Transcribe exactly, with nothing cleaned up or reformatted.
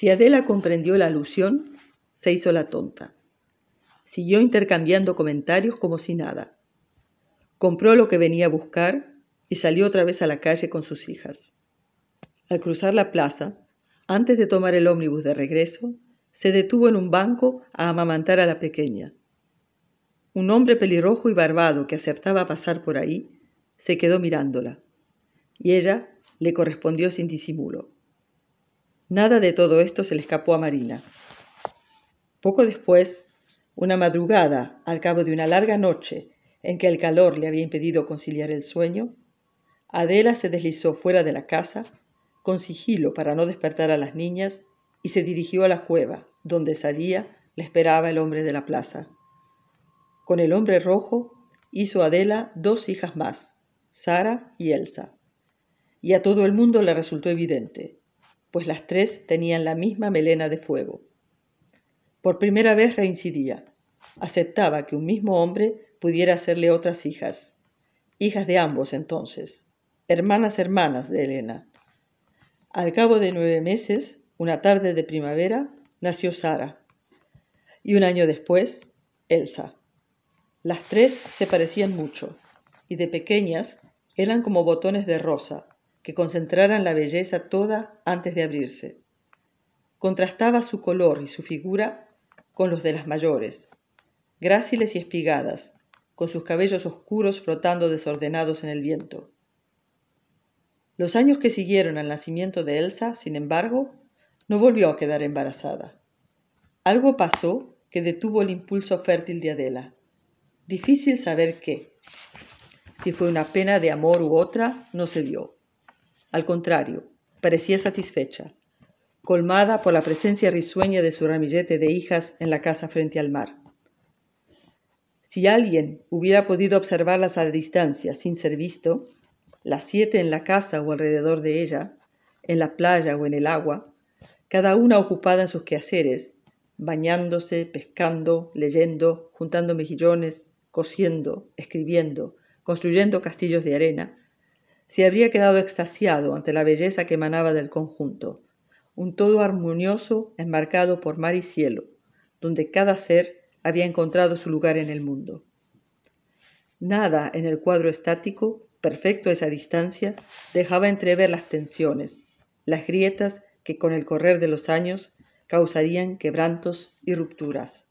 Si Adela comprendió la alusión, se hizo la tonta. Siguió intercambiando comentarios como si nada. Compró lo que venía a buscar y salió otra vez a la calle con sus hijas. Al cruzar la plaza, antes de tomar el ómnibus de regreso, se detuvo en un banco a amamantar a la pequeña. Un hombre pelirrojo y barbado que acertaba a pasar por ahí se quedó mirándola, y ella le correspondió sin disimulo. Nada de todo esto se le escapó a Marina. Poco después, una madrugada, al cabo de una larga noche en que el calor le había impedido conciliar el sueño, Adela se deslizó fuera de la casa, con sigilo para no despertar a las niñas, y se dirigió a la cueva, donde sabía le esperaba el hombre de la plaza. Con el hombre rojo hizo Adela dos hijas más, Sara y Elsa. Y a todo el mundo le resultó evidente, pues las tres tenían la misma melena de fuego. Por primera vez reincidía. Aceptaba que un mismo hombre pudiera hacerle otras hijas, hijas de ambos entonces, hermanas hermanas de Elena. Al cabo de nueve meses, una tarde de primavera, nació Sara, y un año después, Elsa. Las tres se parecían mucho, y de pequeñas eran como botones de rosa, que concentraran la belleza toda antes de abrirse. Contrastaba su color y su figura con los de las mayores, gráciles y espigadas, con sus cabellos oscuros flotando desordenados en el viento. Los años que siguieron al nacimiento de Elsa, sin embargo, no volvió a quedar embarazada. Algo pasó que detuvo el impulso fértil de Adela. Difícil saber qué. Si fue una pena de amor u otra, no se vio. Al contrario, parecía satisfecha, colmada por la presencia risueña de su ramillete de hijas en la casa frente al mar. Si alguien hubiera podido observarlas a la distancia sin ser visto, las siete en la casa o alrededor de ella, en la playa o en el agua, cada una ocupada en sus quehaceres, bañándose, pescando, leyendo, juntando mejillones, cosiendo, escribiendo, construyendo castillos de arena, se habría quedado extasiado ante la belleza que emanaba del conjunto, un todo armonioso enmarcado por mar y cielo, donde cada ser había encontrado su lugar en el mundo. Nada en el cuadro estático, perfecto a esa distancia, dejaba entrever las tensiones, las grietas que con el correr de los años causarían quebrantos y rupturas.